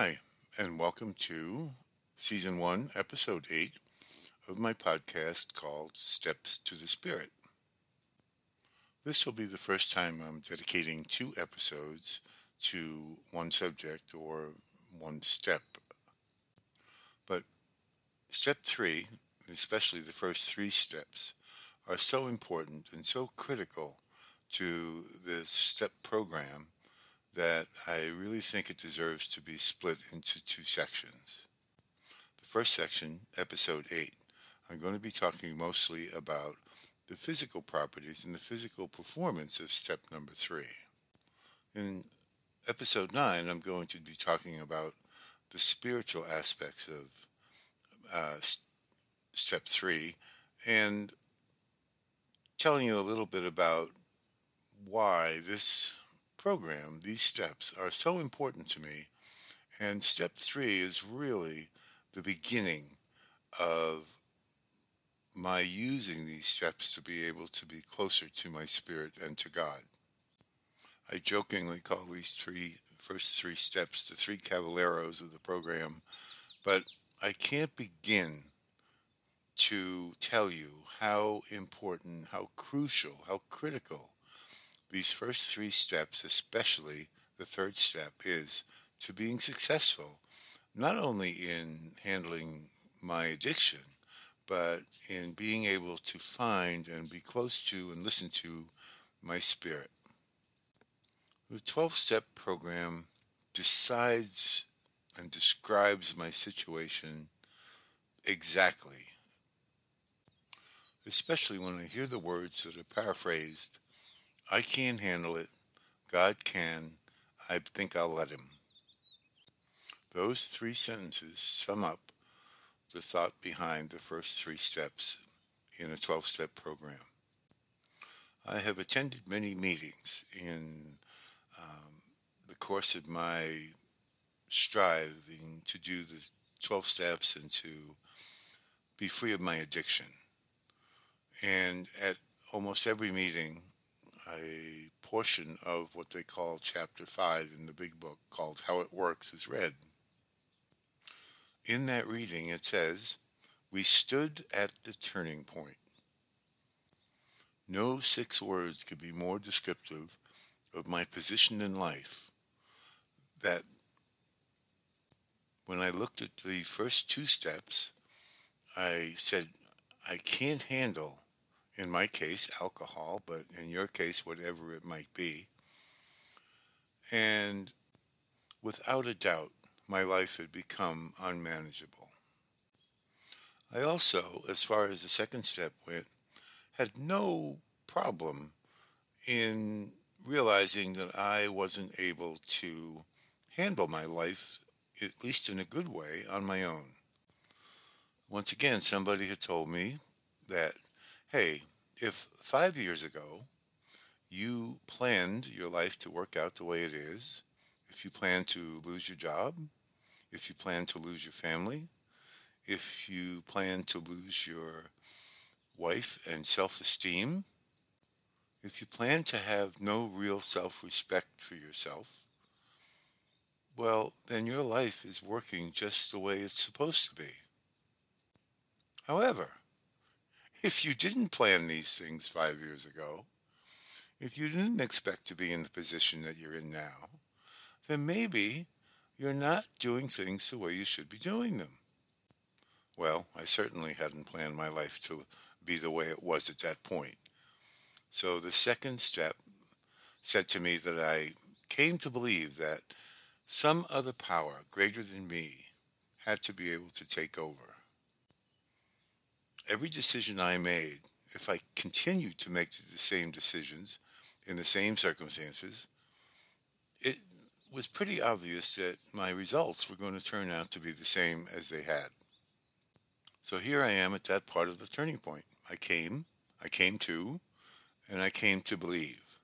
Hi, and welcome to Season 1, Episode 8 of my podcast called Steps to the Spirit. This will be the first time I'm dedicating two episodes to one subject or one step. But Step 3, especially the first three steps, are so important and so critical to this STEP program that I really think it deserves to be split into two sections. The first section, Episode 8, I'm going to be talking mostly about the physical properties and the physical performance of step number 3. In Episode 9, I'm going to be talking about the spiritual aspects of Step 3 and telling you a little bit about why this program, these steps, are so important to me. And step 3 is really the beginning of my using these steps to be able to be closer to my spirit and to God. I jokingly call these first three steps the three caballeros of the program, but I can't begin to tell you how important, how crucial, how critical these first three steps, especially the third step, is to being successful, not only in handling my addiction, but in being able to find and be close to and listen to my spirit. The 12-step program decides and describes my situation exactly, especially when I hear the words that are paraphrased, I can handle it, God can, I think I'll let him. Those three sentences sum up the thought behind the first three steps in a 12-step program. I have attended many meetings in the course of my striving to do the 12 steps and to be free of my addiction. And at almost every meeting, a portion of what they call Chapter 5 in the big book called How It Works is read. In that reading, it says, "We stood at the turning point." No 6 words could be more descriptive of my position in life, that when I looked at the first 2 steps, I said, I can't handle, in my case, alcohol, but in your case, whatever it might be. And without a doubt, my life had become unmanageable. I also, as far as the second step went, had no problem in realizing that I wasn't able to handle my life, at least in a good way, on my own. Once again, somebody had told me that, hey, if 5 years ago you planned your life to work out the way it is, if you plan to lose your job, if you plan to lose your family, if you plan to lose your wife and self-esteem, if you plan to have no real self-respect for yourself, well, then your life is working just the way it's supposed to be. However, if you didn't plan these things 5 years ago, if you didn't expect to be in the position that you're in now, then maybe you're not doing things the way you should be doing them. Well, I certainly hadn't planned my life to be the way it was at that point. So the second step said to me that I came to believe that some other power greater than me had to be able to take over. Every decision I made, if I continued to make the same decisions in the same circumstances, it was pretty obvious that my results were going to turn out to be the same as they had. So here I am at that part of the turning point. I came to, and I came to believe.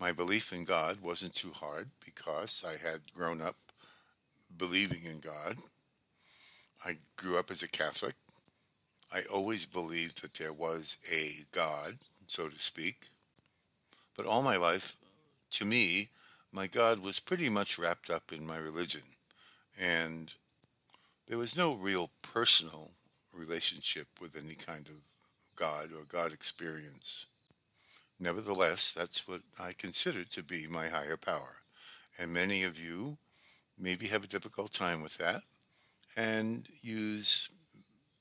My belief in God wasn't too hard because I had grown up believing in God. I grew up as a Catholic. I always believed that there was a God, so to speak. But all my life, to me, my God was pretty much wrapped up in my religion, and there was no real personal relationship with any kind of God or God experience. Nevertheless, that's what I consider to be my higher power, and many of you maybe have a difficult time with that and use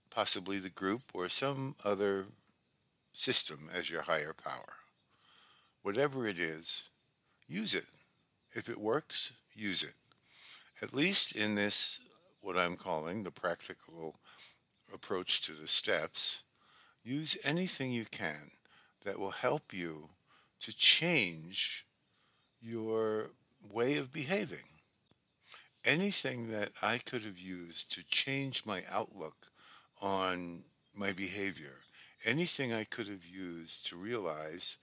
possibly the group or some other system as your higher power. Whatever it is, use it. If it works, use it. At least in this, what I'm calling the practical approach to the steps, use anything you can that will help you to change your way of behaving. Anything that I could have used to change my outlook on my behavior, anything I could have used to realize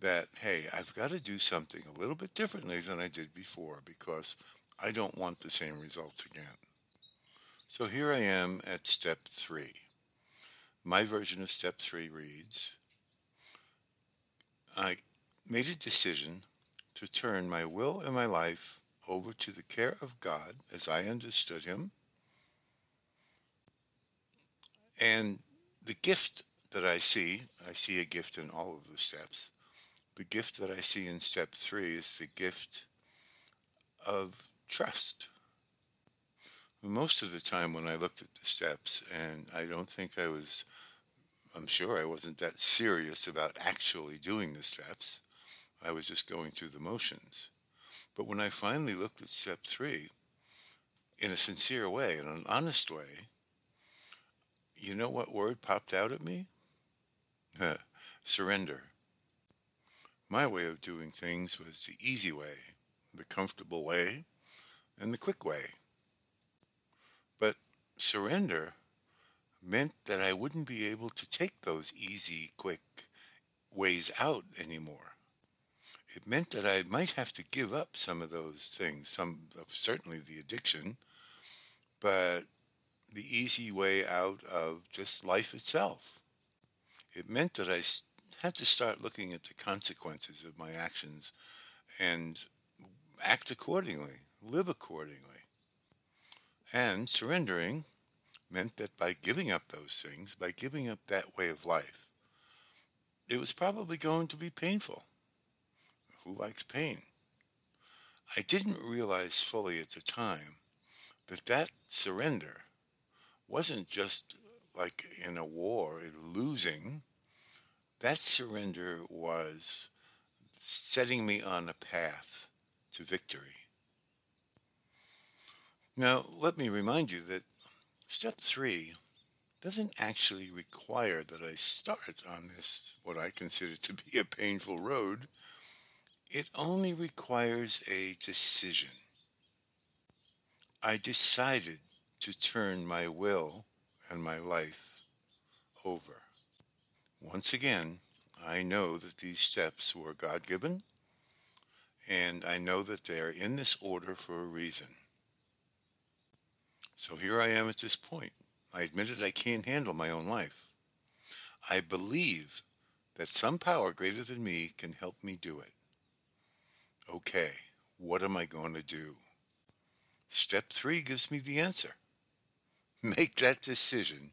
that, hey, I've got to do something a little bit differently than I did before because I don't want the same results again. So here I am at step 3. My version of step 3 reads, I made a decision to turn my will and my life over to the care of God as I understood him, and the gift that I see a gift in all of the steps. The gift that I see in step 3 is the gift of trust. Most of the time when I looked at the steps, and I'm sure I wasn't that serious about actually doing the steps. I was just going through the motions. But when I finally looked at step 3, in a sincere way, in an honest way, you know what word popped out at me? Surrender. My way of doing things was the easy way, the comfortable way, and the quick way. But surrender meant that I wouldn't be able to take those easy, quick ways out anymore. It meant that I might have to give up some of those things, certainly the addiction, but the easy way out of just life itself. It meant that I had to start looking at the consequences of my actions and act accordingly, live accordingly. And surrendering meant that by giving up those things, by giving up that way of life, it was probably going to be painful. Who likes pain? I didn't realize fully at the time that surrender wasn't just like in a war, losing. That surrender was setting me on a path to victory. Now, let me remind you that step 3 doesn't actually require that I start on this, what I consider to be a painful road. It only requires a decision. I decided to turn my will and my life over. Once again, I know that these steps were God-given, and I know that they are in this order for a reason. So here I am at this point. I admitted I can't handle my own life. I believe that some power greater than me can help me do it. Okay, what am I going to do? Step 3 gives me the answer. Make that decision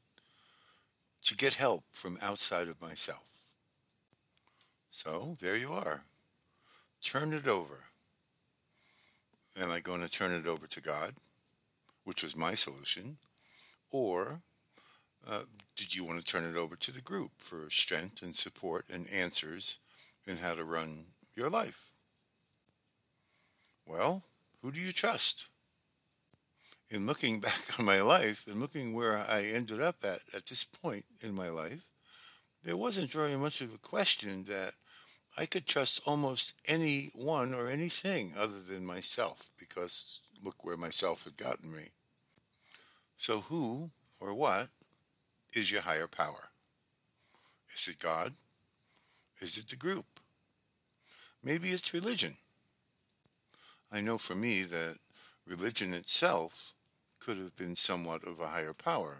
to get help from outside of myself. So, there you are. Turn it over. Am I going to turn it over to God, which was my solution? Or did you want to turn it over to the group for strength and support and answers in how to run your life? Well, who do you trust? In looking back on my life and looking where I ended up at this point in my life, there wasn't very much of a question that I could trust almost anyone or anything other than myself, because look where myself had gotten me. So who or what is your higher power? Is it God? Is it the group? Maybe it's religion. I know for me that religion itself could have been somewhat of a higher power.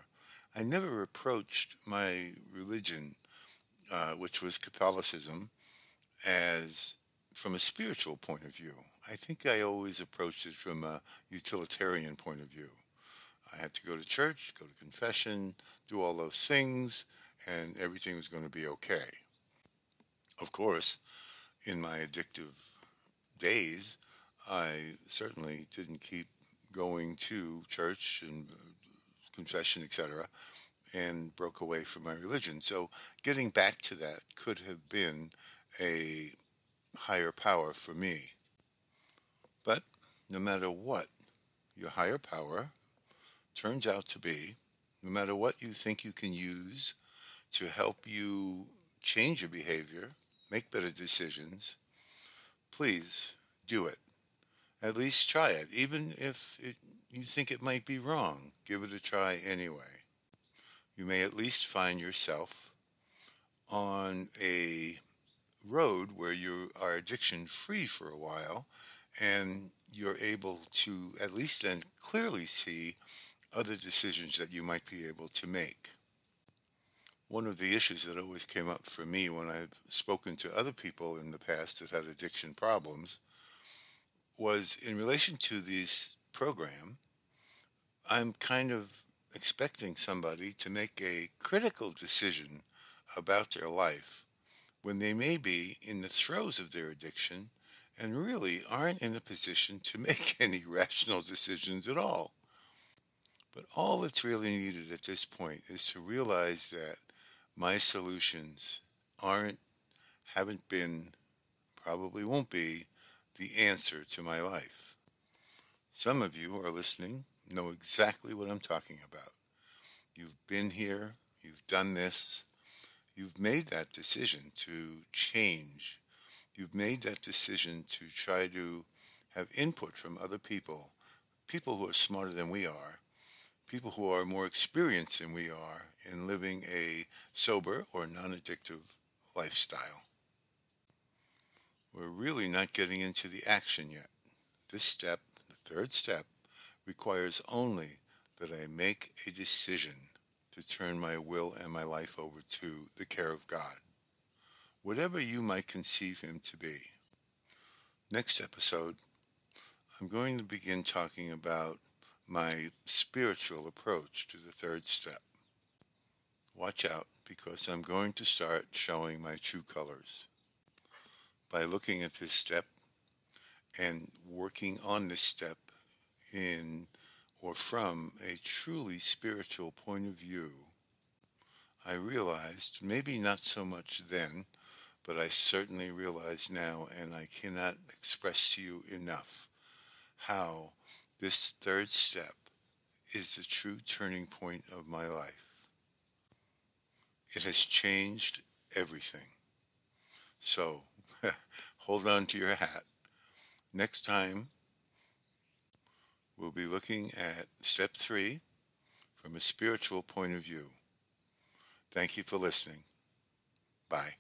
I never approached my religion, which was Catholicism, as from a spiritual point of view. I think I always approached it from a utilitarian point of view. I had to go to church, go to confession, do all those things, and everything was going to be okay. Of course, in my addictive days, I certainly didn't keep going to church and confession, etc., and broke away from my religion. So getting back to that could have been a higher power for me. But no matter what your higher power turns out to be, no matter what you think you can use to help you change your behavior, make better decisions, please do it. At least try it. Even if you think it might be wrong, give it a try anyway. You may at least find yourself on a road where you are addiction-free for a while, and you're able to at least then clearly see other decisions that you might be able to make. One of the issues that always came up for me when I've spoken to other people in the past that had addiction problems was in relation to this program, I'm kind of expecting somebody to make a critical decision about their life when they may be in the throes of their addiction and really aren't in a position to make any rational decisions at all. But all that's really needed at this point is to realize that my solutions haven't been, probably won't be, the answer to my life. Some of you are listening, know exactly what I'm talking about. You've been here, you've done this, you've made that decision to change. You've made that decision to try to have input from other people, people who are smarter than we are, people who are more experienced than we are in living a sober or non-addictive lifestyle. We're really not getting into the action yet. This step, the third step, requires only that I make a decision to turn my will and my life over to the care of God, whatever you might conceive Him to be. Next episode, I'm going to begin talking about my spiritual approach to the third step. Watch out, because I'm going to start showing my true colors. By looking at this step and working on this step in or from a truly spiritual point of view, I realized, maybe not so much then, but I certainly realize now, and I cannot express to you enough how this third step is the true turning point of my life. It has changed everything. So, hold on to your hat. Next time, we'll be looking at step 3 from a spiritual point of view. Thank you for listening. Bye.